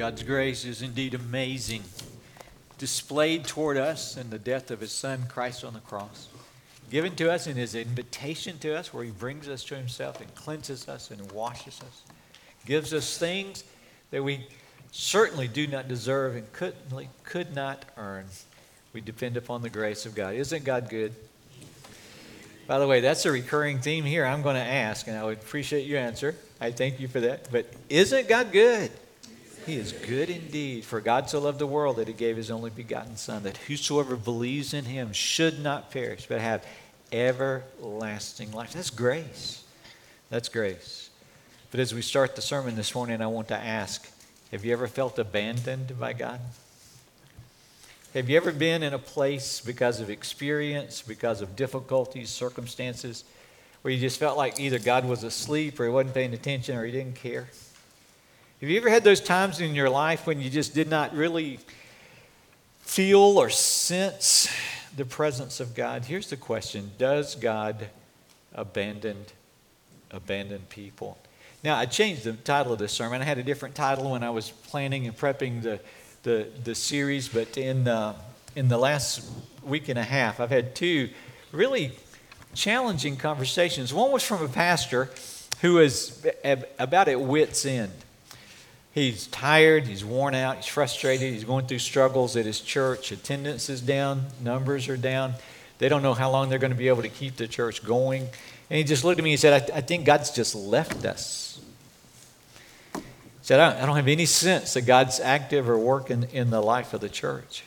God's grace is indeed amazing, displayed toward us in the death of His Son, Christ on the cross, given to us in His invitation to us, where He brings us to Himself and cleanses us and washes us, gives us things that we certainly do not deserve and could not earn. We depend upon the grace of God. Isn't God good? By the way, that's a recurring theme here. I'm going to ask, and I would appreciate your answer. I thank you for that. But isn't God good? He is good indeed. For God so loved the world that He gave His only begotten Son, that whosoever believes in Him should not perish, but have everlasting life. That's grace. That's grace. But as we start the sermon this morning, I want to ask, have you ever felt abandoned by God? Have you ever been in a place because of experience, because of difficulties, circumstances, where you just felt like either God was asleep or He wasn't paying attention or He didn't care? Have you ever had those times in your life when you just did not really feel or sense the presence of God? Here's the question. Does God abandon people? Now, I changed the title of this sermon. I had a different title when I was planning and prepping the series, but in the last week and a half, I've had two really challenging conversations. One was from a pastor who is about at wit's end. He's tired, he's worn out, he's frustrated, he's going through struggles at his church. Attendance is down, numbers are down. They don't know how long they're going to be able to keep the church going. And he just looked at me and said, I think God's just left us. He said, I don't have any sense that God's active or working in the life of the church.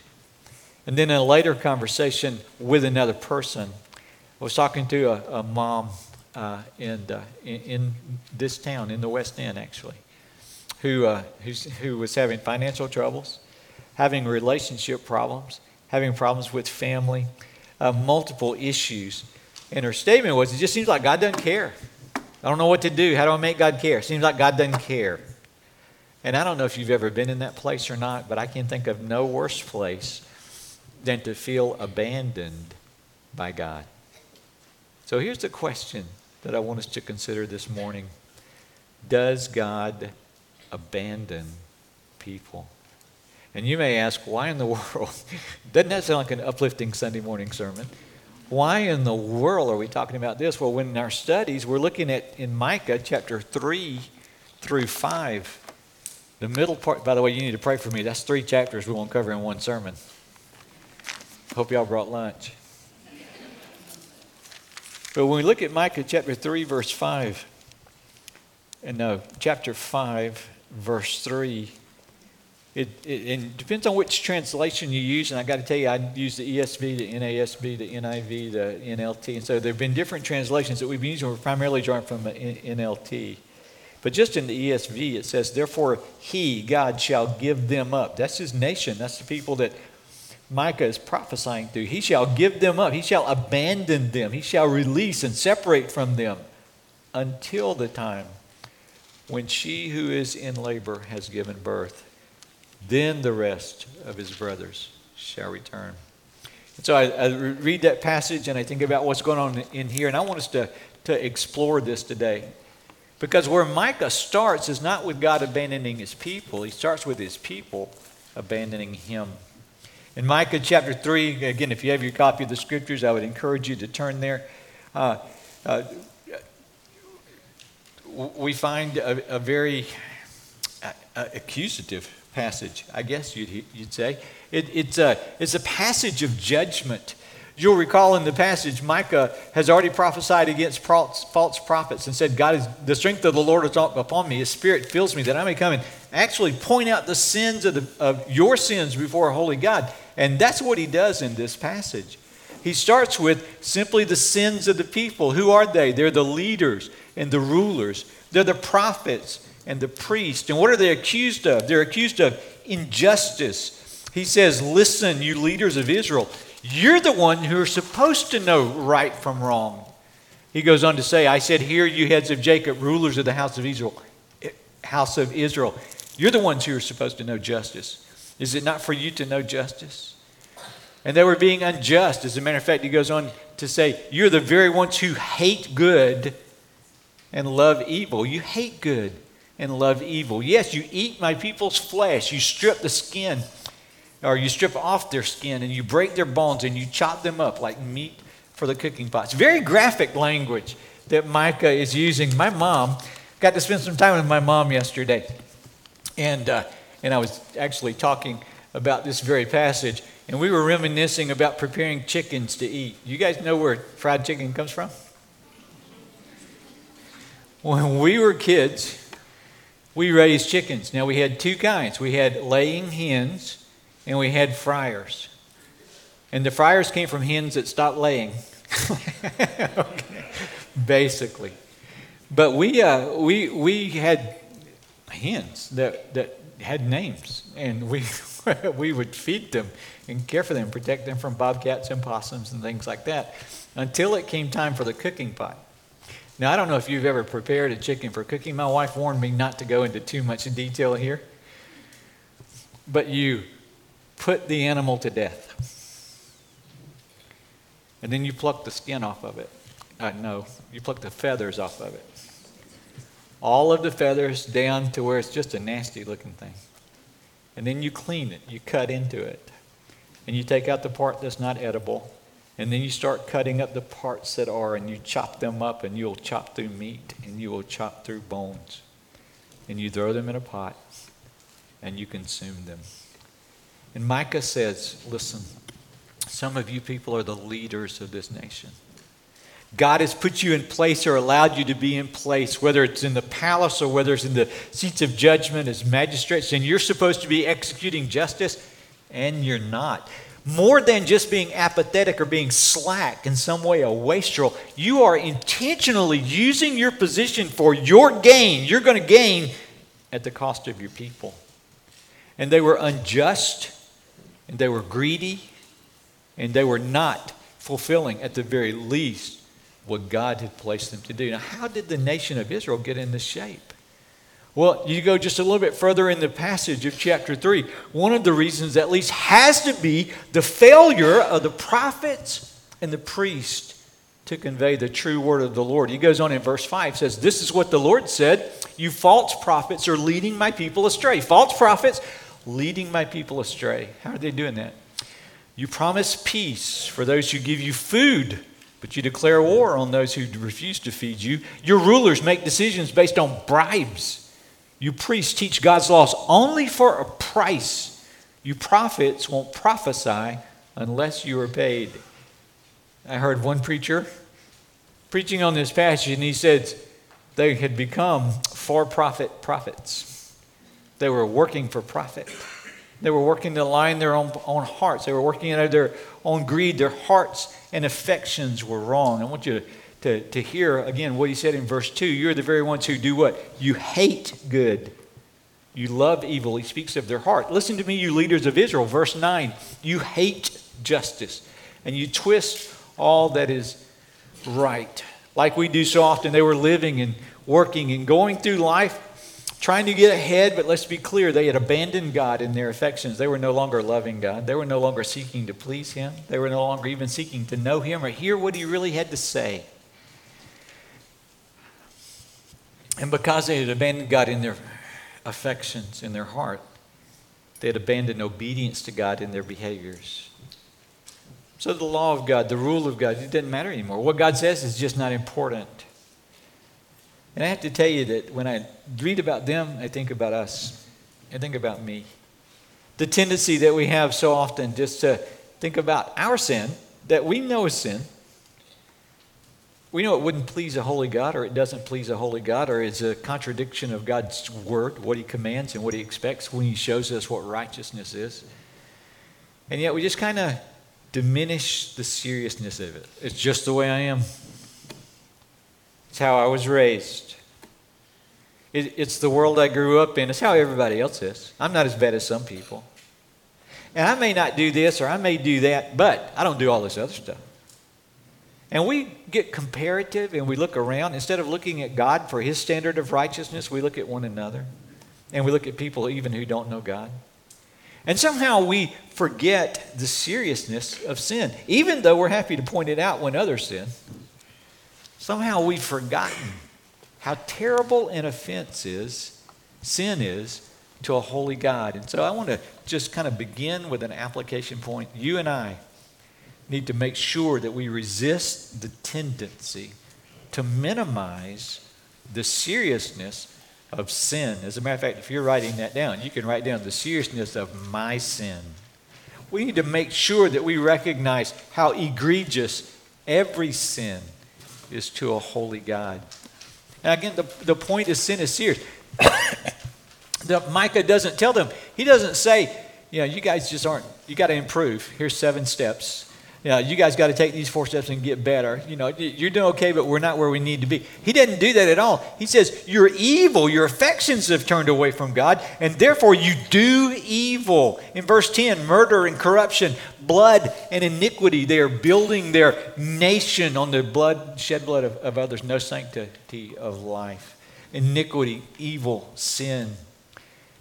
And then in a later conversation with another person, I was talking to a mom in this town, in the West End actually, who was having financial troubles, having relationship problems, having problems with family, multiple issues. And her statement was, it just seems like God doesn't care. I don't know what to do. How do I make God care? It seems like God doesn't care. And I don't know if you've ever been in that place or not, but I can think of no worse place than to feel abandoned by God. So here's the question that I want us to consider this morning. Does God abandon people? And you may ask, why in the world? Doesn't that sound like an uplifting Sunday morning sermon? Why in the world are we talking about this? Well, when in our studies, we're looking at in Micah chapter 3 through 5. The middle part, by the way, you need to pray for me. That's three chapters we won't cover in one sermon. Hope y'all brought lunch. But when we look at Micah chapter 3, verse 5, and no, chapter 5, verse 3, it depends on which translation you use. And I got to tell you, I use the ESV, the NASB, the NIV, the NLT. And so there have been different translations that we've been using. We're primarily drawing from the NLT. But just in the ESV, it says, therefore, He, God, shall give them up. That's His nation. That's the people that Micah is prophesying to. He shall give them up. He shall abandon them. He shall release and separate from them until the time when she who is in labor has given birth. Then the rest of His brothers shall return. And so I read that passage and I think about what's going on in here. And I want us to explore this today. Because where Micah starts is not with God abandoning His people. He starts with His people abandoning Him. In Micah chapter 3, again, if you have your copy of the scriptures, I would encourage you to turn there. We find a very accusative passage, I guess you'd say. It's a passage of judgment. You'll recall in the passage, Micah has already prophesied against false prophets and said, God, is the strength of the Lord is upon me. His Spirit fills me that I may come and actually point out the sins of your sins before a holy God. And that's what he does in this passage. He starts with simply the sins of the people. Who are they? They're the leaders and the rulers. They're the prophets and the priests. And what are they accused of? They're accused of injustice. He says, listen, you leaders of Israel. You're the one who are supposed to know right from wrong. He goes on to say, I said, hear you heads of Jacob, rulers of the house of Israel. You're the ones who are supposed to know justice. Is it not for you to know justice? And they were being unjust. As a matter of fact, he goes on to say, you're the very ones who hate good and love evil. You hate good and love evil. Yes, you eat my people's flesh. You strip the skin, or you strip off their skin, and you break their bones, and you chop them up like meat for the cooking pots. Very graphic language that Micah is using. My mom, got to spend some time with my mom yesterday, and I was actually talking about this very passage, and we were reminiscing about preparing chickens to eat. You guys know where fried chicken comes from? When we were kids, we raised chickens. Now, we had two kinds. We had laying hens, and we had friars. And the friars came from hens that stopped laying, okay. Basically. But we had hens that had names, and we we would feed them and care for them, protect them from bobcats and possums and things like that, until it came time for the cooking pot. Now, I don't know if you've ever prepared a chicken for cooking. My wife warned me not to go into too much detail here. But you put the animal to death. And then you pluck the skin off of it. No, you pluck the feathers off of it. All of the feathers down to where it's just a nasty looking thing. And then you clean it. You cut into it. And you take out the part that's not edible. And then you start cutting up the parts that are, and you chop them up, and you'll chop through meat, and you will chop through bones. And you throw them in a pot, and you consume them. And Micah says, listen, some of you people are the leaders of this nation. God has put you in place or allowed you to be in place, whether it's in the palace or whether it's in the seats of judgment as magistrates, and you're supposed to be executing justice, and you're not. More than just being apathetic or being slack in some way, a wastrel, you are intentionally using your position for your gain. You're going to gain at the cost of your people. And they were unjust, and they were greedy, and they were not fulfilling, at the very least, what God had placed them to do. Now, how did the nation of Israel get in this shape? Well, you go just a little bit further in the passage of chapter 3. One of the reasons at least has to be the failure of the prophets and the priest to convey the true word of the Lord. He goes on in verse 5, says, this is what the Lord said, you false prophets are leading my people astray. False prophets leading my people astray. How are they doing that? You promise peace for those who give you food, but you declare war on those who refuse to feed you. Your rulers make decisions based on bribes. You priests teach God's laws only for a price. You prophets won't prophesy unless you are paid. I heard one preacher preaching on this passage, and he said they had become for-profit prophets. They were working for profit. They were working to line their own hearts. They were working out of their own greed. Their hearts and affections were wrong. I want you to hear, again, what he said in verse 2. You're the very ones who do what? You hate good. You love evil. He speaks of their heart. Listen to me, you leaders of Israel. Verse 9, you hate justice, and you twist all that is right. Like we do so often, they were living and working and going through life, trying to get ahead, but let's be clear, they had abandoned God in their affections. They were no longer loving God. They were no longer seeking to please Him. They were no longer even seeking to know Him or hear what He really had to say. And because they had abandoned God in their affections, in their heart, they had abandoned obedience to God in their behaviors. So the law of God, the rule of God, it doesn't matter anymore. What God says is just not important. And I have to tell you that when I read about them, I think about us. I think about me. The tendency that we have so often just to think about our sin, that we know is sin. We know it wouldn't please a holy God, or it doesn't please a holy God, or it's a contradiction of God's word, what He commands and what He expects when He shows us what righteousness is. And yet we just kind of diminish the seriousness of it. It's just the way I am. It's how I was raised. It's the world I grew up in. It's how everybody else is. I'm not as bad as some people. And I may not do this or I may do that, but I don't do all this other stuff. And we get comparative and we look around. Instead of looking at God for His standard of righteousness, we look at one another. And we look at people even who don't know God. And somehow we forget the seriousness of sin, even though we're happy to point it out when others sin. Somehow we've forgotten how terrible an offense is sin is to a holy God. And so I want to just kind of begin with an application point. You and I need to make sure that we resist the tendency to minimize the seriousness of sin. As a matter of fact, if you're writing that down, you can write down the seriousness of my sin. We need to make sure that we recognize how egregious every sin is to a holy God. And again, the point is sin is serious. Micah doesn't tell them. He doesn't say, you guys just aren't, you got to improve. Here's 7 steps. You guys got to take these 4 steps and get better. You're doing okay, but we're not where we need to be. He didn't do that at all. He says, you're evil. Your affections have turned away from God, and therefore you do evil. In verse 10, murder and corruption, blood and iniquity. They are building their nation on the shed blood of others. No sanctity of life. Iniquity, evil, sin.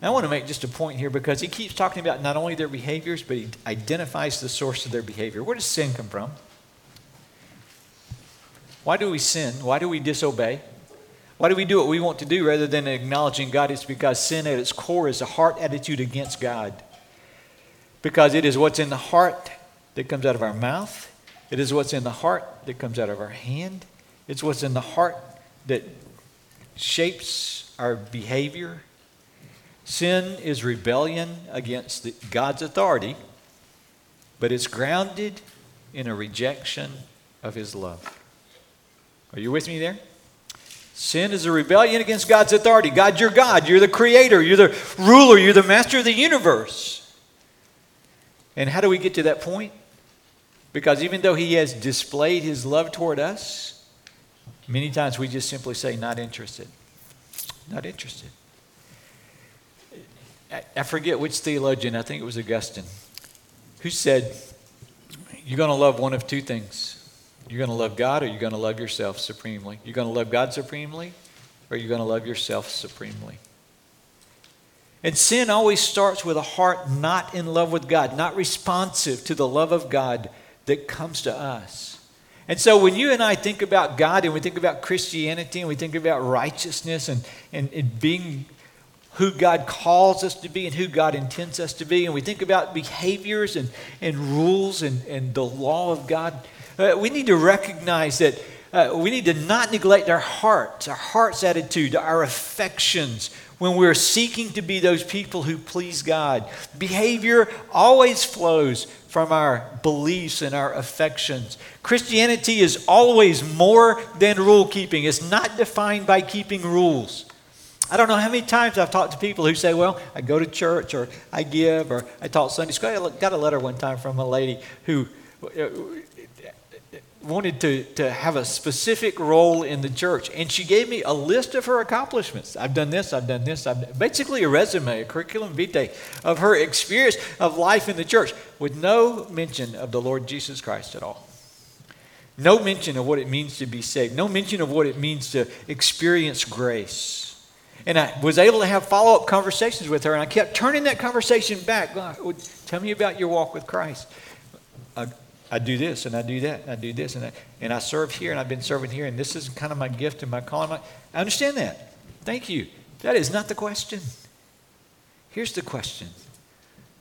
I want to make just a point here because he keeps talking about not only their behaviors, but he identifies the source of their behavior. Where does sin come from? Why do we sin? Why do we disobey? Why do we do what we want to do rather than acknowledging God? It's because sin at its core is a heart attitude against God. Because it is what's in the heart that comes out of our mouth. It is what's in the heart that comes out of our hand. It's what's in the heart that shapes our behavior. Sin is rebellion against God's authority, but it's grounded in a rejection of his love. Are you with me there? Sin is a rebellion against God's authority. God. You're the creator. You're the ruler. You're the master of the universe. And how do we get to that point? Because even though he has displayed his love toward us, many times we just simply say, not interested. Not interested. I forget which theologian, I think it was Augustine, who said, you're going to love one of 2 things. You're going to love God or you're going to love yourself supremely. You're going to love God supremely or you're going to love yourself supremely. And sin always starts with a heart not in love with God, not responsive to the love of God that comes to us. And so when you and I think about God and we think about Christianity and we think about righteousness and being who God calls us to be and who God intends us to be. And we think about behaviors and rules and the law of God. We need to recognize that we need to not neglect our heart's attitude, our affections when we're seeking to be those people who please God. Behavior always flows from our beliefs and our affections. Christianity is always more than rule keeping. It's not defined by keeping rules. I don't know how many times I've talked to people who say, well, I go to church or I give or I taught Sunday school. I got a letter one time from a lady who wanted to have a specific role in the church. And she gave me a list of her accomplishments. I've done this. Basically a resume, a curriculum vitae of her experience of life in the church with no mention of the Lord Jesus Christ at all. No mention of what it means to be saved. No mention of what it means to experience grace. And I was able to have follow-up conversations with her, and I kept turning that conversation back. Tell me about your walk with Christ. I do this, and I do that, and I do this, and I serve here, and I've been serving here, and this is kind of my gift and my calling. I understand that. Thank you. That is not the question. Here's the question.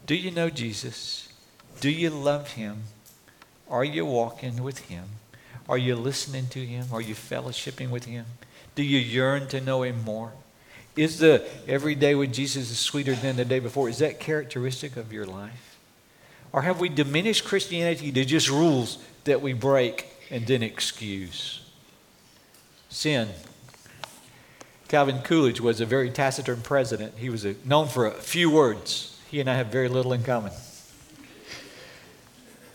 Do you know Jesus? Do you love him? Are you walking with him? Are you listening to him? Are you fellowshipping with him? Do you yearn to know him more? Is the every day with Jesus is sweeter than the day before? Is that characteristic of your life? Or have we diminished Christianity to just rules that we break and then excuse? Sin. Calvin Coolidge was a very taciturn president. He was known for a few words. He and I have very little in common.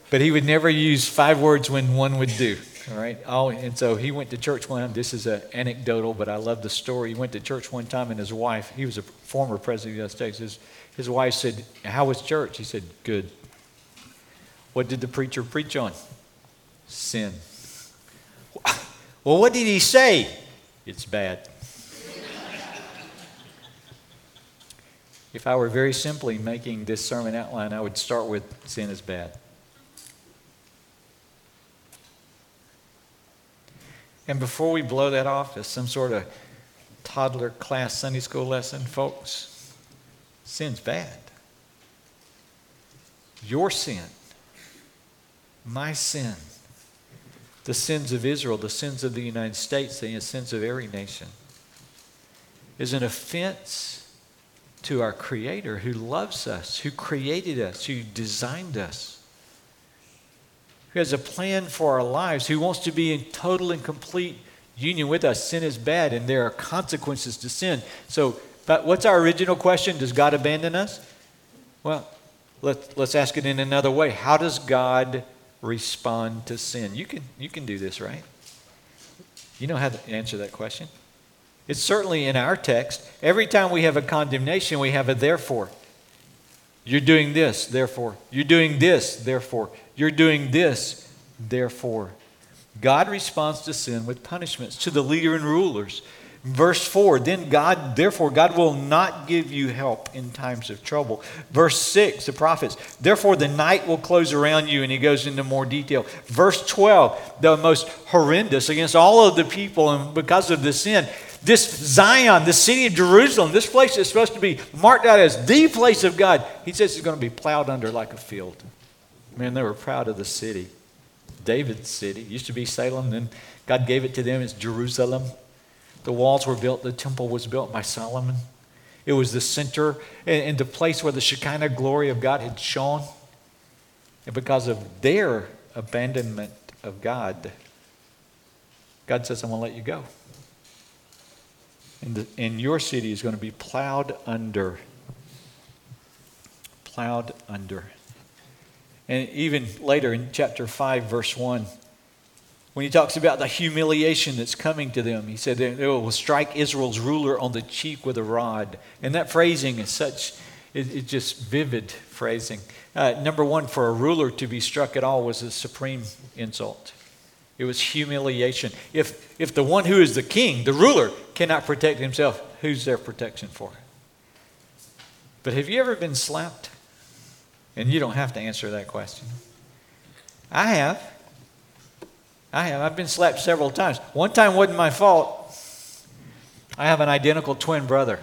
But he would never use 5 words when one would do. All right. And so he went to church one time. This is an anecdotal, but I love the story. He went to church one time, and his wife, he was a former president of the United States, his wife said, how was church? He said, good. What did the preacher preach on? Sin. Well, what did he say? It's bad. If I were very simply making this sermon outline, I would start with sin is bad. And before we blow that off as some sort of toddler class Sunday school lesson, folks, sin's bad. Your sin, my sin, the sins of Israel, the sins of the United States, the sins of every nation, is an offense to our Creator who loves us, who created us, who designed us, who has a plan for our lives, who wants to be in total and complete union with us. Sin is bad, and there are consequences to sin. So, but what's our original question? Does God abandon us? Well, let's ask it in another way. How does God respond to sin? You can do this, right? You know how to answer that question. It's certainly in our text. Every time we have a condemnation, we have a therefore. You're doing this, therefore. You're doing this, therefore. You're doing this, therefore. God responds to sin with punishments to the leader and rulers. Verse 4, then God, therefore, God will not give you help in times of trouble. Verse 6, the prophets, therefore the night will close around you, and he goes into more detail. Verse 12, the most horrendous against all of the people and because of the sin. This Zion, the city of Jerusalem, this place is supposed to be marked out as the place of God. He says it's going to be plowed under like a field. Man, they were proud of the city. David's city. It used to be Salem, then God gave it to them. It's Jerusalem. The walls were built. The temple was built by Solomon. It was the center and the place where the Shekinah glory of God had shone. And because of their abandonment of God, God says, I'm going to let you go. And your city is going to be plowed under. Plowed under. And even later in chapter 5, verse 1, when he talks about the humiliation that's coming to them, he said, they will strike Israel's ruler on the cheek with a rod. And that phrasing is such, it's just vivid phrasing. Number one, for a ruler to be struck at all was a supreme insult. It was humiliation. If the one who is the king, the ruler, cannot protect himself, who's their protection for? But have you ever been slapped? And you don't have to answer that question. I have. I've been slapped several times. One time wasn't my fault. I have an identical twin brother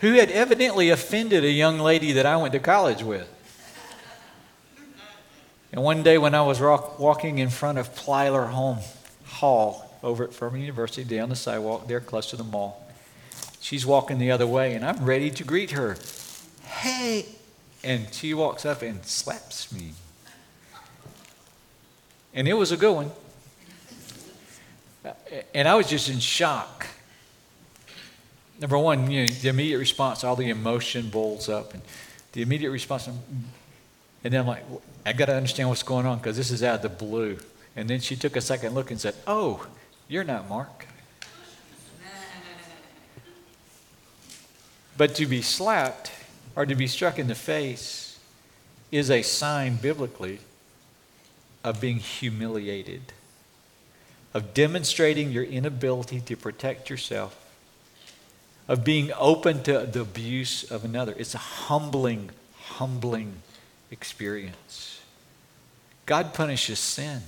who had evidently offended a young lady that I went to college with. And one day when I was walking in front of Plyler Hall over at Furman University, down the sidewalk there close to the mall, she's walking the other way, and I'm ready to greet her. Hey! And she walks up and slaps me. And it was a good one. And I was just in shock. Number one, the immediate response, all the emotion boils up. And the immediate response, and then I'm like, I got to understand what's going on because this is out of the blue. And then she took a second look and said, oh, you're not Mark. But to be slapped or to be struck in the face is a sign biblically of being humiliated, of demonstrating your inability to protect yourself, of being open to the abuse of another. It's a humbling experience. God punishes sin.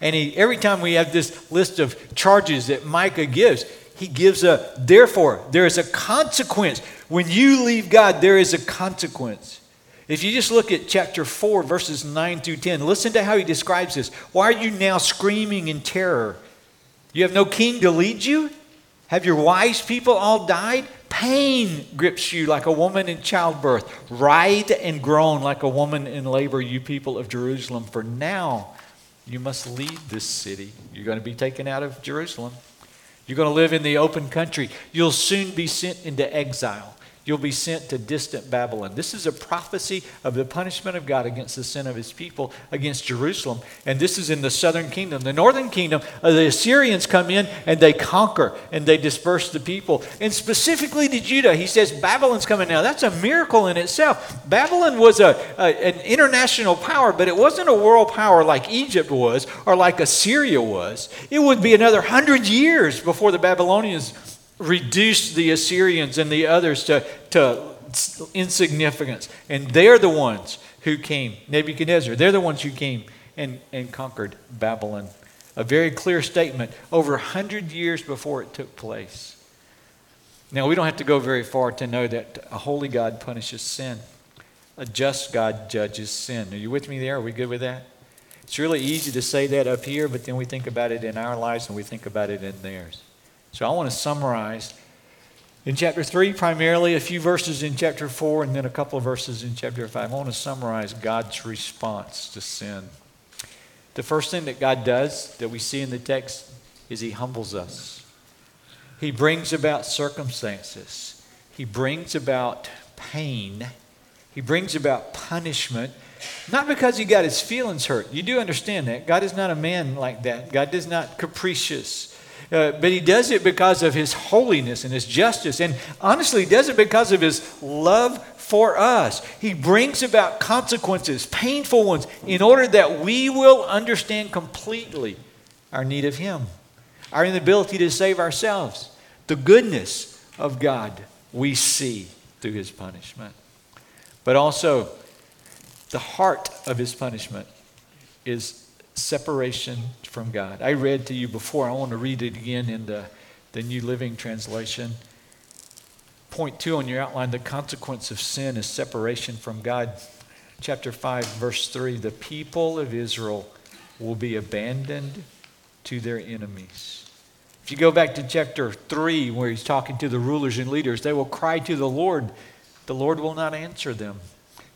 And every time we have this list of charges that Micah gives, he gives a therefore. There is a consequence. When you leave God, there is a consequence. If you just look at chapter 4, verses 9 through 10, listen to how he describes this. Why are you now screaming in terror? You have no king to lead you? Have your wise people all died? Pain grips you like a woman in childbirth. Writhe and groan like a woman in labor, you people of Jerusalem. For now you must leave this city. You're going to be taken out of Jerusalem. You're going to live in the open country. You'll soon be sent into exile. You'll be sent to distant Babylon. This is a prophecy of the punishment of God against the sin of his people, against Jerusalem. And this is in the southern kingdom. The northern kingdom, the Assyrians come in and they conquer and they disperse the people. And specifically to Judah, he says Babylon's coming now. That's a miracle in itself. Babylon was an international power, but it wasn't a world power like Egypt was or like Assyria was. It would be another 100 years before the Babylonians reduced the Assyrians and the others to insignificance. And they're the ones who came, Nebuchadnezzar, they're the ones who came and conquered Babylon. a very clear statement over 100 years before it took place. Now, we don't have to go very far to know that a holy God punishes sin. A just God judges sin. Are you with me there? Are we good with that? It's really easy to say that up here, but then we think about it in our lives and we think about it in theirs. So I want to summarize in chapter 3 primarily, a few verses in chapter 4, and then a couple of verses in chapter 5. I want to summarize God's response to sin. The first thing that God does that we see in the text is He humbles us. He brings about circumstances. He brings about pain. He brings about punishment, not because He got His feelings hurt. You do understand that. God is not a man like that. God is not capricious. But He does it because of His holiness and His justice. And honestly, He does it because of His love for us. He brings about consequences, painful ones, in order that we will understand completely our need of Him, our inability to save ourselves. The goodness of God we see through His punishment. But also, the heart of His punishment is separation from God. I read to you before. I want to read it again in the New Living Translation. Point 2 on your outline, the consequence of sin is separation from God. Chapter 5, verse 3, the people of Israel will be abandoned to their enemies. If you go back to chapter 3, where He's talking to the rulers and leaders, they will cry to the Lord. The Lord will not answer them.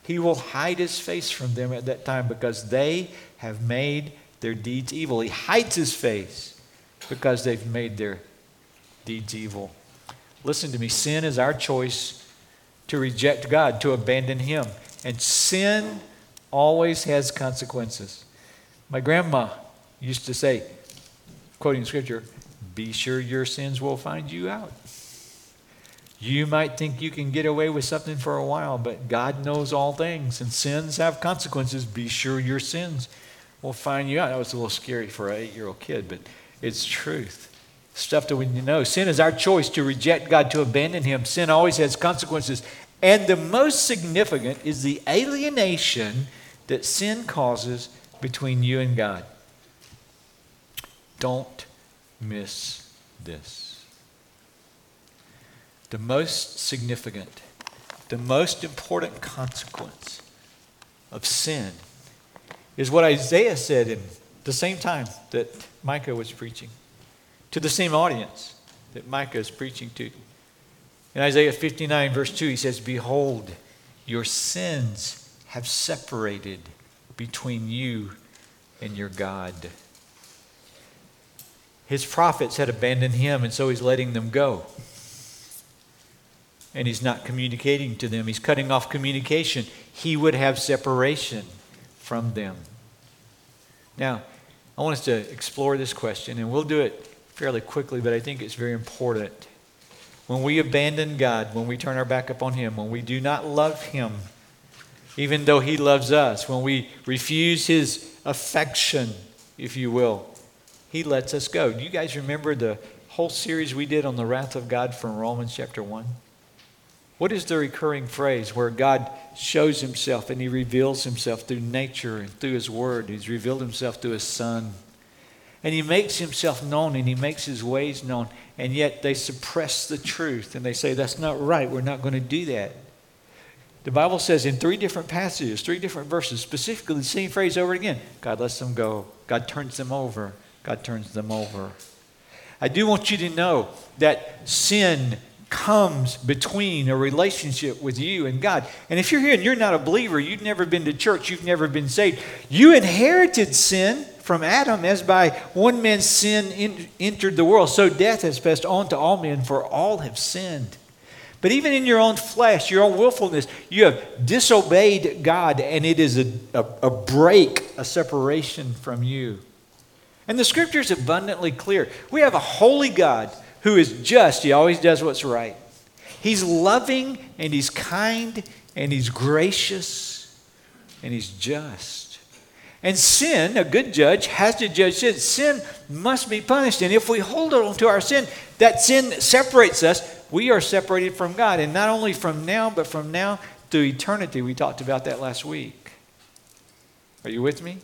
He will hide His face from them at that time because they have made their deeds evil. He hides His face because they've made their deeds evil. Listen to me. Sin is our choice to reject God, to abandon Him. And sin always has consequences. My grandma used to say, quoting Scripture, "Be sure your sins will find you out." You might think you can get away with something for a while, but God knows all things, and sins have consequences. Be sure your sins will find you out. That was a little scary for an 8-year-old kid, but it's truth. Stuff that we know. Sin is our choice to reject God, to abandon Him. Sin always has consequences. And the most significant is the alienation that sin causes between you and God. Don't miss this. The most significant, the most important consequence of sin is what Isaiah said in the same time that Micah was preaching, to the same audience that Micah is preaching to. In Isaiah 59, verse 2, he says, "Behold, your sins have separated between you and your God." His prophets had abandoned Him, and so He's letting them go. And He's not communicating to them. He's cutting off communication. He would have separation from them. Now, I want us to explore this question, and we'll do it fairly quickly, but I think it's very important. When we abandon God, when we turn our back upon Him, when we do not love Him, even though He loves us, when we refuse His affection, if you will, He lets us go. Do you guys remember the whole series we did on the wrath of God from Romans chapter 1? What is the recurring phrase where God shows Himself and He reveals Himself through nature and through His Word? He's revealed Himself through His Son. And He makes Himself known and He makes His ways known. And yet they suppress the truth and they say, that's not right. We're not going to do that. The Bible says in 3 different passages, 3 different verses, specifically the same phrase over again. God lets them go. God turns them over. God turns them over. I do want you to know that sin comes between a relationship with you and God. And if you're here and you're not a believer, you've never been to church, you've never been saved, you inherited sin from Adam as by one man's sin entered the world. So death has passed on to all men, for all have sinned. But even in your own flesh, your own willfulness, you have disobeyed God, and it is a break, a separation from you. And the Scripture is abundantly clear. We have a holy God who is just. He always does what's right. He's loving and He's kind and He's gracious and He's just. And sin, a good judge, has to judge sin. Sin must be punished. And if we hold on to our sin, that sin that separates us, we are separated from God. And not only from now, but from now to eternity. We talked about that last week. Are you with me?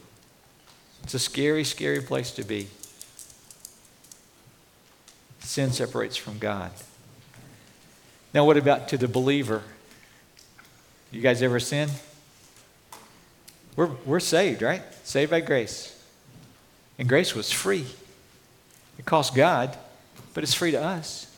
It's a scary, scary place to be. Sin separates from God. Now what about to the believer? You guys ever sin? We're saved, right? Saved by grace. And grace was free. It cost God, but it's free to us.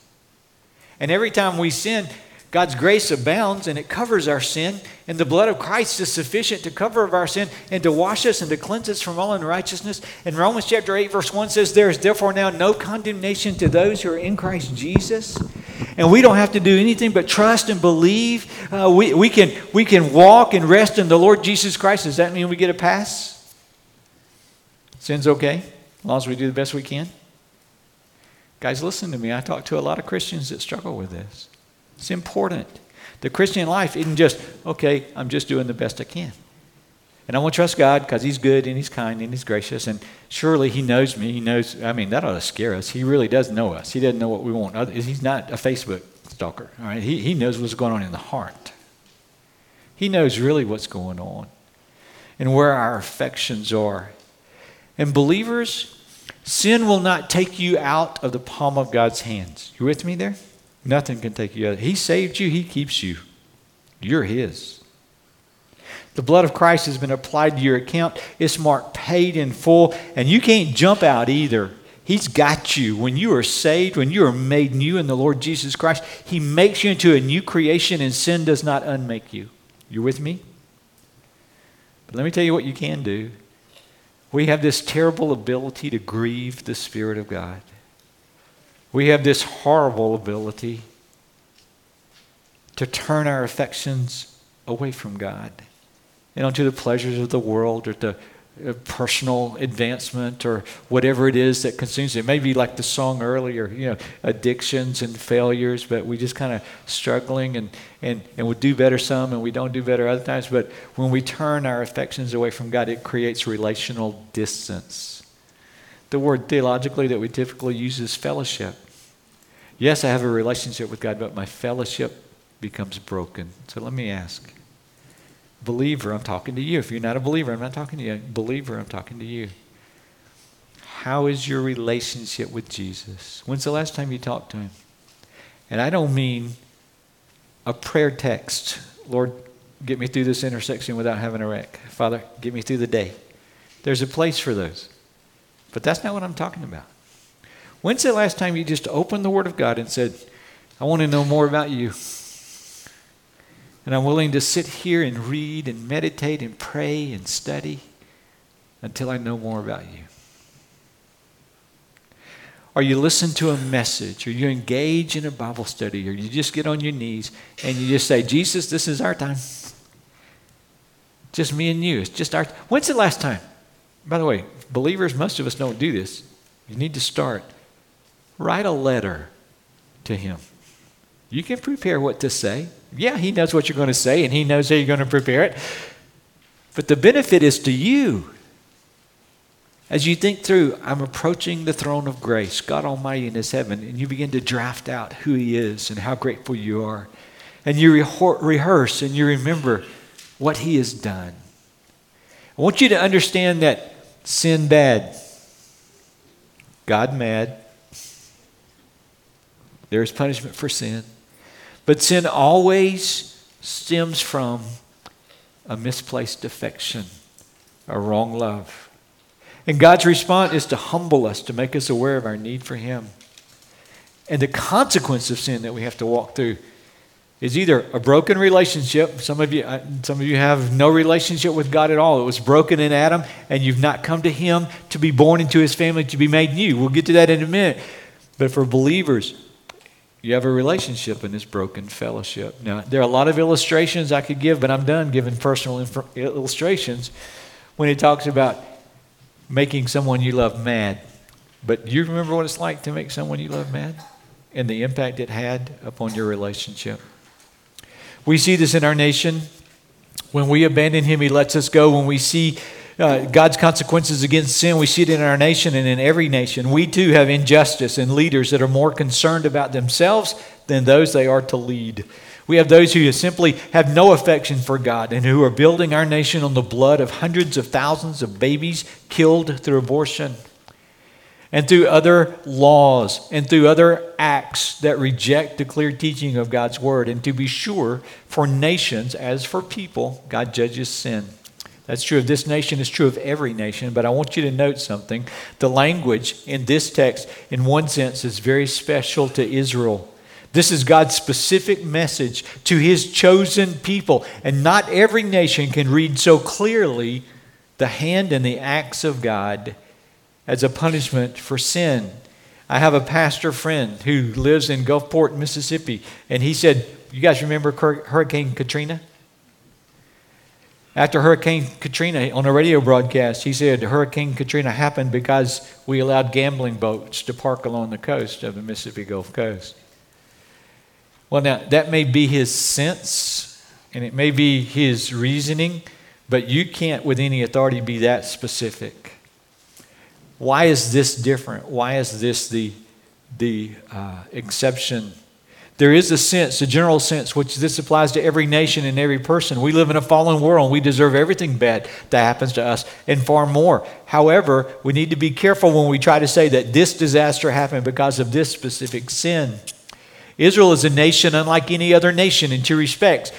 And every time we sin, God's grace abounds and it covers our sin. And the blood of Christ is sufficient to cover our sin and to wash us and to cleanse us from all unrighteousness. And Romans chapter 8 verse 1 says, "There is therefore now no condemnation to those who are in Christ Jesus." And we don't have to do anything but trust and believe. We can walk and rest in the Lord Jesus Christ. Does that mean we get a pass? Sin's okay, as long as we do the best we can. Guys, listen to me. I talk to a lot of Christians that struggle with this. It's important. The Christian life isn't just, okay, I'm just doing the best I can. And I want to trust God because he's good and he's kind and he's gracious. And surely he knows me. He knows, I mean, that ought to scare us. He really does know us. He doesn't know what we want. He's not a Facebook stalker. All right? He knows what's going on in the heart. He knows really what's going on and where our affections are. And believers, sin will not take you out of the palm of God's hands. You with me there? Nothing can take you out. He saved you. He keeps you. You're his. The blood of Christ has been applied to your account. It's marked paid in full, and you can't jump out either. He's got you. When you are saved, when you are made new in the Lord Jesus Christ, he makes you into a new creation, and sin does not unmake you. You with me? But let me tell you what you can do. We have this terrible ability to grieve the Spirit of God. We have this horrible ability to turn our affections away from God and onto the pleasures of the world or to personal advancement or whatever it is that consumes it. It may be like the song earlier, you know, addictions and failures, but we just kind of struggling and we do better some and we don't do better other times. But when we turn our affections away from God, it creates relational distance. The word theologically that we typically use is fellowship. Yes, I have a relationship with God, but my fellowship becomes broken. So let me ask. Believer, I'm talking to you. If you're not a believer, I'm not talking to you. Believer, I'm talking to you. How is your relationship with Jesus? When's the last time you talked to him? And I don't mean a prayer text. Lord, get me through this intersection without having a wreck. Father, get me through the day. There's a place for those. But that's not what I'm talking about. When's the last time you just opened the Word of God and said, I want to know more about you? And I'm willing to sit here and read and meditate and pray and study until I know more about you. Or you listen to a message, or you engage in a Bible study, or you just get on your knees and you just say, Jesus, this is our time. Just me and you. It's just our time. When's the last time? By the way, believers, most of us don't do this. You need to start. Write a letter to him. You can prepare what to say. Yeah, he knows what you're going to say, and he knows how you're going to prepare it. But the benefit is to you. As you think through, I'm approaching the throne of grace, God Almighty in his heaven, and you begin to draft out who he is and how grateful you are. And you rehearse and you remember what he has done. I want you to understand that sin bad, God mad. There is punishment for sin. But sin always stems from a misplaced affection, a wrong love. And God's response is to humble us, to make us aware of our need for him. And the consequence of sin that we have to walk through is either a broken relationship. Some of you have no relationship with God at all. It was broken in Adam, and you've not come to him to be born into his family, to be made new. We'll get to that in a minute. But for believers, you have a relationship in this broken fellowship. Now, there are a lot of illustrations I could give, but I'm done giving personal illustrations when it talks about making someone you love mad. But do you remember what it's like to make someone you love mad and the impact it had upon your relationship? We see this in our nation. When we abandon him, he lets us go. When we see God's consequences against sin, we see it in our nation and in every nation. We too have injustice and leaders that are more concerned about themselves than those they are to lead. We have those who simply have no affection for God and who are building our nation on the blood of hundreds of thousands of babies killed through abortion. and through other laws and through other acts that reject the clear teaching of God's word. And to be sure, for nations, as for people, God judges sin. That's true of this nation. It's true of every nation. But I want you to note something. The language in this text, in one sense, is very special to Israel. This is God's specific message to his chosen people. And not every nation can read so clearly the hand and the acts of God as a punishment for sin. I have a pastor friend who lives in Gulfport, Mississippi. And he said, you guys remember Hurricane Katrina? After Hurricane Katrina, on a radio broadcast, he said Hurricane Katrina happened because we allowed gambling boats to park along the coast of the Mississippi Gulf Coast. Well, now, that may be his sense, and it may be his reasoning, but you can't with any authority be that specific. Why is this different? Why is this the exception? There is a sense, a general sense, which this applies to every nation and every person. We live in a fallen world. We deserve everything bad that happens to us and far more. However, we need to be careful when we try to say that this disaster happened because of this specific sin. Israel is a nation unlike any other nation in two respects,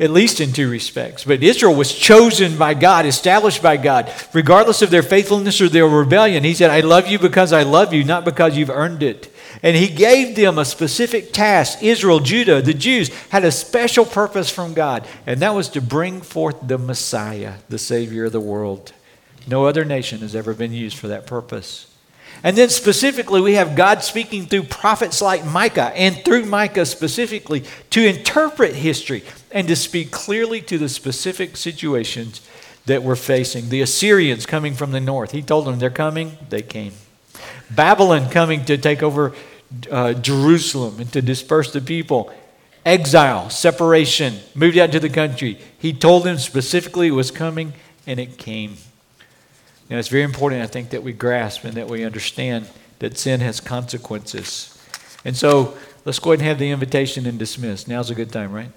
at least in two respects. But Israel was chosen by God, established by God, regardless of their faithfulness or their rebellion. He said, I love you because I love you, not because you've earned it. And he gave them a specific task. Israel, Judah, the Jews had a special purpose from God. And that was to bring forth the Messiah, the Savior of the world. No other nation has ever been used for that purpose. And then specifically, we have God speaking through prophets like Micah, and through Micah specifically, to interpret history and to speak clearly to the specific situations that we're facing. The Assyrians coming from the north. He told them they're coming. They came. Babylon coming to take over Jerusalem and to disperse the people. Exile, separation, moved out to the country. He told them specifically it was coming, and it came. Now, it's very important, I think, that we grasp and that we understand that sin has consequences. And so, let's go ahead and have the invitation and dismiss. Now's a good time, right?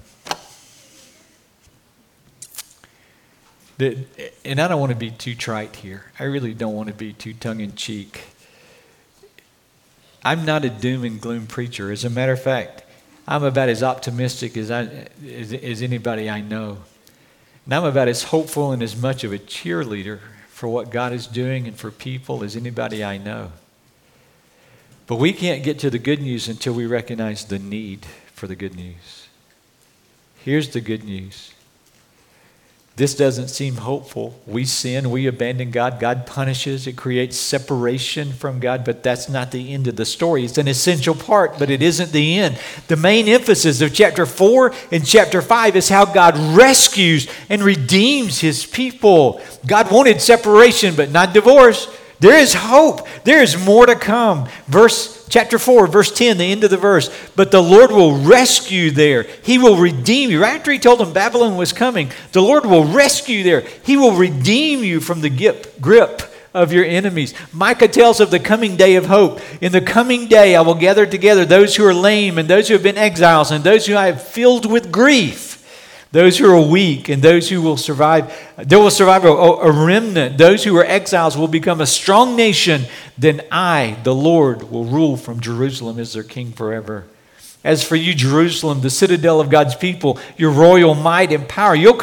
And I don't want to be too trite here. I really don't want to be too tongue-in-cheek. I'm not a doom and gloom preacher. As a matter of fact, I'm about as optimistic as anybody I know. And I'm about as hopeful and as much of a cheerleader for what God is doing and for people as anybody I know. But we can't get to the good news until we recognize the need for the good news. Here's the good news. This doesn't seem hopeful. We sin, we abandon God, God punishes, it creates separation from God, but that's not the end of the story. It's an essential part, but it isn't the end. The main emphasis of chapter 4 and chapter 5 is how God rescues and redeems his people. God wanted separation, but not divorce. There is hope. There is more to come. Chapter 4, verse 10, the end of the verse. But the Lord will rescue there. He will redeem you. Right after he told them Babylon was coming, the Lord will rescue there. He will redeem you from the grip of your enemies. Micah tells of the coming day of hope. In the coming day I will gather together those who are lame and those who have been exiles and those who I have filled with grief. Those who are weak and those who will survive, there will survive a remnant. Those who are exiles will become a strong nation. Then I, the Lord, will rule from Jerusalem as their king forever. As for you, Jerusalem, the citadel of God's people, your royal might and power, we'll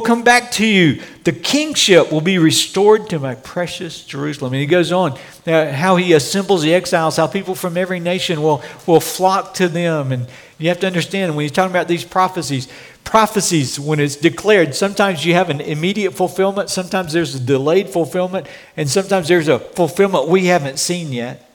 come back to you. The kingship will be restored to my precious Jerusalem. And he goes on, how he assembles the exiles, how people from every nation will flock to them. And you have to understand, when he's talking about these prophecies, when it's declared, sometimes you have an immediate fulfillment, sometimes there's a delayed fulfillment, and sometimes there's a fulfillment we haven't seen yet.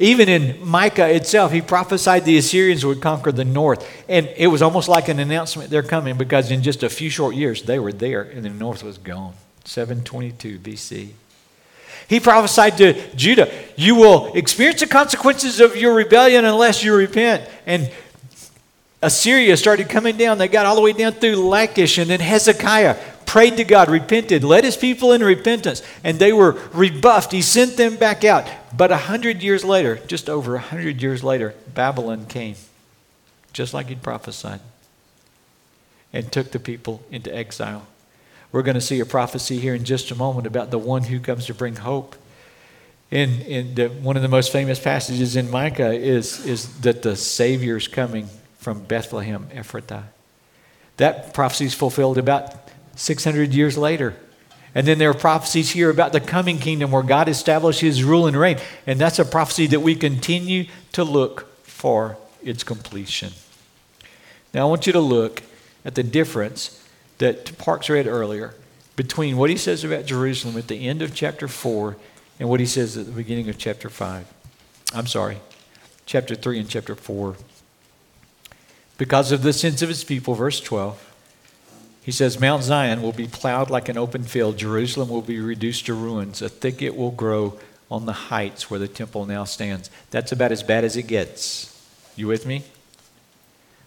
Even in Micah itself, he prophesied the Assyrians would conquer the north. And it was almost like an announcement they're coming, because in just a few short years, they were there and the north was gone. 722 BC. He prophesied to Judah, you will experience the consequences of your rebellion unless you repent. And Assyria started coming down. They got all the way down through Lachish, and then Hezekiah prayed to God, repented, led his people in repentance, and they were rebuffed. He sent them back out. But 100 years later, just over 100 years later, Babylon came, just like he'd prophesied, and took the people into exile. We're going to see a prophecy here in just a moment about the one who comes to bring hope. One of the most famous passages in Micah is that the Savior's coming from Bethlehem, Ephrathah. That prophecy is fulfilled about 600 years later. And then there are prophecies here about the coming kingdom where God establishes his rule and reign. And that's a prophecy that we continue to look for its completion. Now I want you to look at the difference that Parks read earlier between what he says about Jerusalem at the end of chapter 4 and what he says at the beginning of chapter 5. I'm sorry, chapter 3 and chapter 4. Because of the sins of his people, verse 12, he says, Mount Zion will be plowed like an open field. Jerusalem will be reduced to ruins. A thicket will grow on the heights where the temple now stands. That's about as bad as it gets. You with me?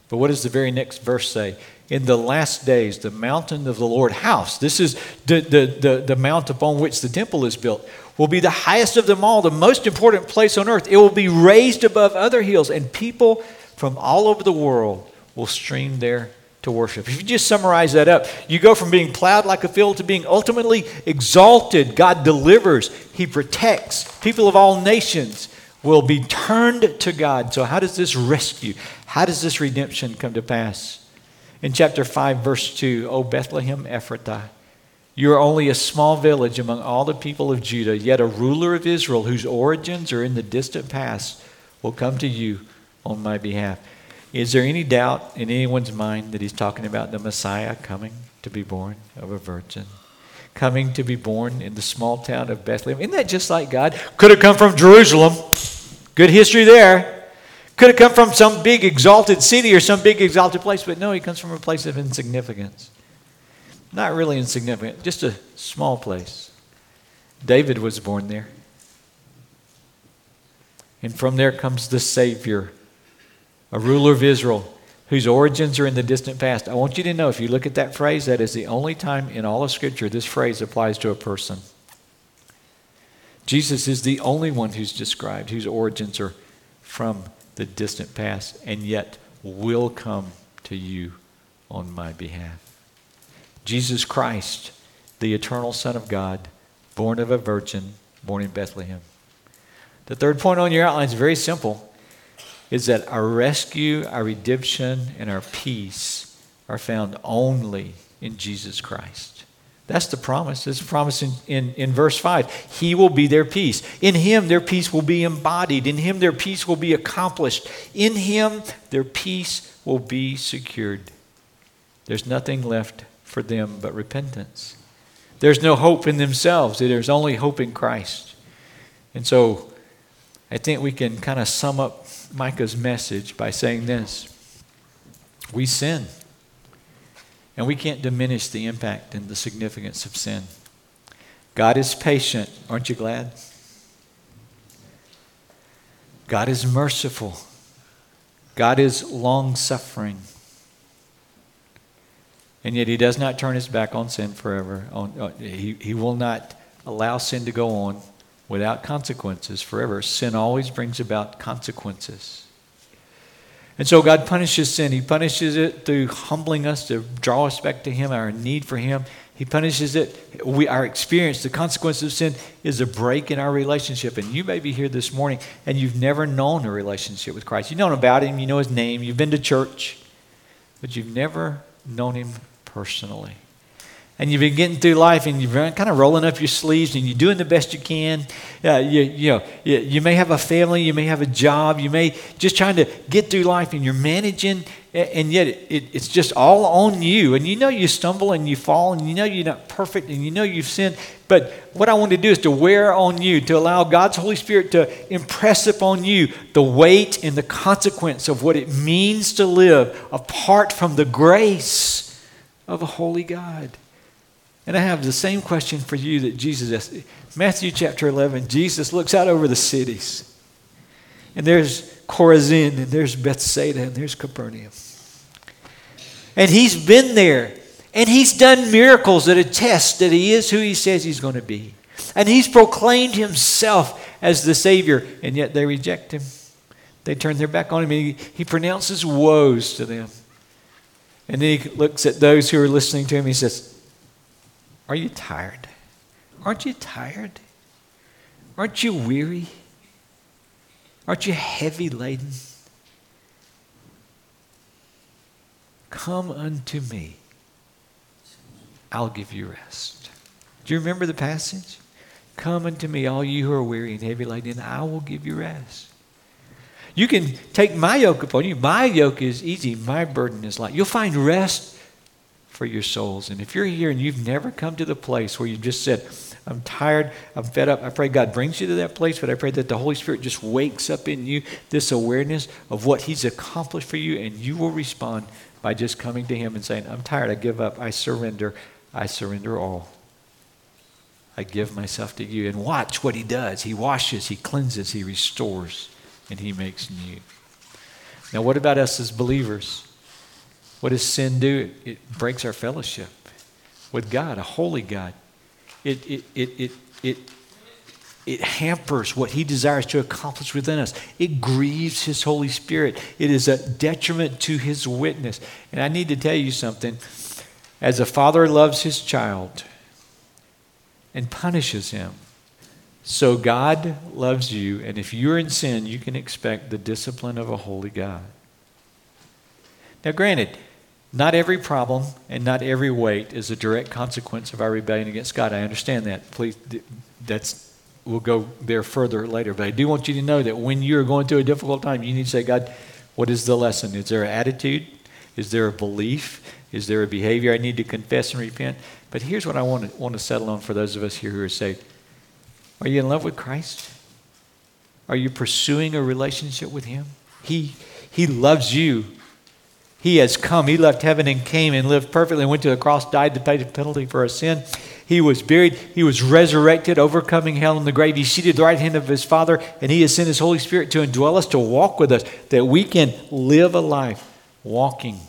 But what does the very next verse say? In the last days, the mountain of the Lord's house, this is the mount upon which the temple is built, will be the highest of them all, the most important place on earth. It will be raised above other hills, and people from all over the world will stream there to worship. If you just summarize that up, you go from being plowed like a field to being ultimately exalted. God delivers. He protects. People of all nations will be turned to God. So how does this rescue? How does this redemption come to pass? In chapter 5, verse 2, O Bethlehem Ephrathah, you are only a small village among all the people of Judah, yet a ruler of Israel whose origins are in the distant past will come to you on my behalf. Is there any doubt in anyone's mind that he's talking about the Messiah coming to be born of a virgin? Coming to be born in the small town of Bethlehem? Isn't that just like God? Could have come from Jerusalem. Good history there. Could have come from some big exalted city or some big exalted place, but no, he comes from a place of insignificance. Not really insignificant, just a small place. David was born there. And from there comes the Savior, a ruler of Israel, whose origins are in the distant past. I want you to know, if you look at that phrase, that is the only time in all of Scripture this phrase applies to a person. Jesus is the only one who's described, whose origins are from the distant past, and yet will come to you on my behalf. Jesus Christ, the eternal Son of God, born of a virgin, born in Bethlehem. The third point on your outline is very simple. Is that our rescue, our redemption, and our peace are found only in Jesus Christ. That's the promise. It's a promise in verse 5. He will be their peace. In him, their peace will be embodied. In him, their peace will be accomplished. In him, their peace will be secured. There's nothing left for them but repentance. There's no hope in themselves. There's only hope in Christ. And so I think we can kind of sum up Micah's message by saying this. We sin, and we can't diminish the impact and the significance of sin. God is patient. Aren't you glad? God is merciful. God is long-suffering. And yet he does not turn his back on sin forever. He will not allow sin to go on without consequences forever. Sin always brings about consequences. And so God punishes sin. He punishes it through humbling us to draw us back to him, our need for him. He punishes it. Our experience, the consequence of sin is a break in our relationship. And you may be here this morning and you've never known a relationship with Christ. You've known about him. You know his name. You've been to church. But you've never known him personally. And you've been getting through life and you're kind of rolling up your sleeves and you're doing the best you can. You may have a family, you may have a job, you may just trying to get through life and you're managing, and yet it's just all on you. And you know you stumble and you fall and you know you're not perfect and you know you've sinned. But what I want to do is to wear on you, to allow God's Holy Spirit to impress upon you the weight and the consequence of what it means to live apart from the grace of a holy God. And I have the same question for you that Jesus asked. Matthew chapter 11, Jesus looks out over the cities. And there's Chorazin, and there's Bethsaida, and there's Capernaum. And he's been there. And he's done miracles that attest that he is who he says he's going to be. And he's proclaimed himself as the Savior, and yet they reject him. They turn their back on him, and he pronounces woes to them. And then he looks at those who are listening to him, and he says, Are you tired? Aren't you tired? Aren't you weary? Aren't you heavy laden? Come unto me. I'll give you rest. Do you remember the passage? Come unto me, all you who are weary and heavy laden, and I will give you rest. You can take my yoke upon you. My yoke is easy. My burden is light. You'll find rest for your souls. And if you're here and you've never come to the place where you just said, I'm tired, I'm fed up, I pray God brings you to that place, but I pray that the Holy Spirit just wakes up in you this awareness of what he's accomplished for you, and you will respond by just coming to him and saying, I'm tired, I give up, I surrender all. I give myself to you. And watch what he does. He washes, he cleanses, he restores, and he makes new. Now, what about us as believers? What does sin do? It breaks our fellowship with God, a holy God. It hampers what he desires to accomplish within us. It grieves his Holy Spirit. It is a detriment to his witness. And I need to tell you something. As a father loves his child and punishes him, so God loves you, and if you're in sin, you can expect the discipline of a holy God. Now, granted, not every problem and not every weight is a direct consequence of our rebellion against God. I understand that. Please, we'll go there further later. But I do want you to know that when you're going through a difficult time, you need to say, God, what is the lesson? Is there an attitude? Is there a belief? Is there a behavior I need to confess and repent? But here's what I want to settle on for those of us here who are saved. Are you in love with Christ? Are you pursuing a relationship with him? He loves you. He has come. He left heaven and came and lived perfectly and went to the cross, died to pay the penalty for our sin. He was buried. He was resurrected, overcoming hell and the grave. He seated at the right hand of his Father, and he has sent his Holy Spirit to indwell us, to walk with us, that we can live a life walking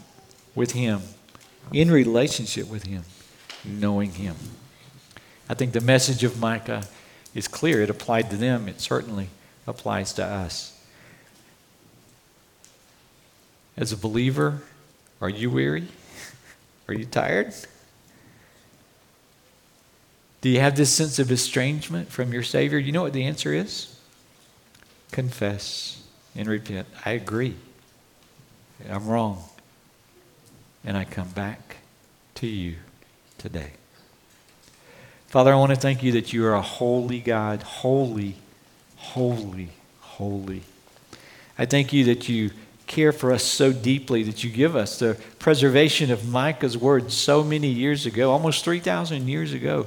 with him, in relationship with him, knowing him. I think the message of Micah is clear. It applied to them. It certainly applies to us. As a believer, are you weary? Are you tired? Do you have this sense of estrangement from your Savior? You know what the answer is? Confess and repent. I agree. I'm wrong. And I come back to you today. Father, I want to thank you that you are a holy God. Holy, holy, holy. I thank you that you care for us so deeply, that you give us the preservation of Micah's words so many years ago, almost 3,000 years ago,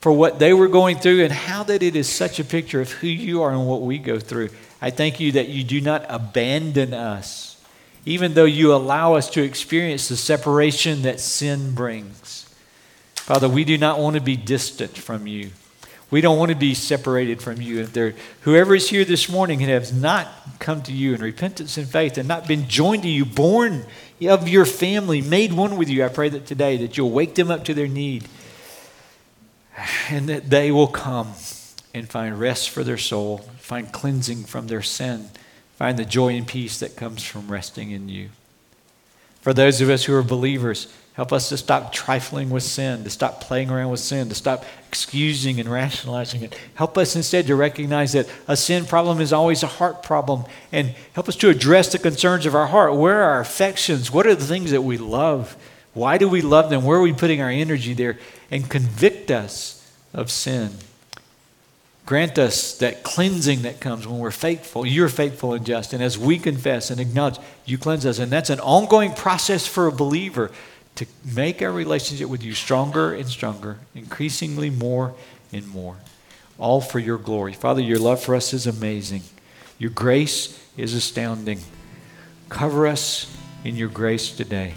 for what they were going through and how that it is such a picture of who you are and what we go through. I thank you that you do not abandon us, even though you allow us to experience the separation that sin brings. Father, we do not want to be distant from you. We don't want to be separated from you. If there, whoever is here this morning and has not come to you in repentance and faith and not been joined to you, born of your family, made one with you, I pray that today that you'll wake them up to their need and that they will come and find rest for their soul, find cleansing from their sin, find the joy and peace that comes from resting in you. For those of us who are believers, help us to stop trifling with sin, to stop playing around with sin, to stop excusing and rationalizing it. Help us instead to recognize that a sin problem is always a heart problem, and help us to address the concerns of our heart. Where are our affections? What are the things that we love? Why do we love them? Where are we putting our energy there? And convict us of sin. Grant us that cleansing that comes when we're faithful. You're faithful and just, and as we confess and acknowledge, you cleanse us. And that's an ongoing process for a believer, to make our relationship with you stronger and stronger, increasingly more and more, all for your glory. Father, your love for us is amazing. Your grace is astounding. Cover us in your grace today.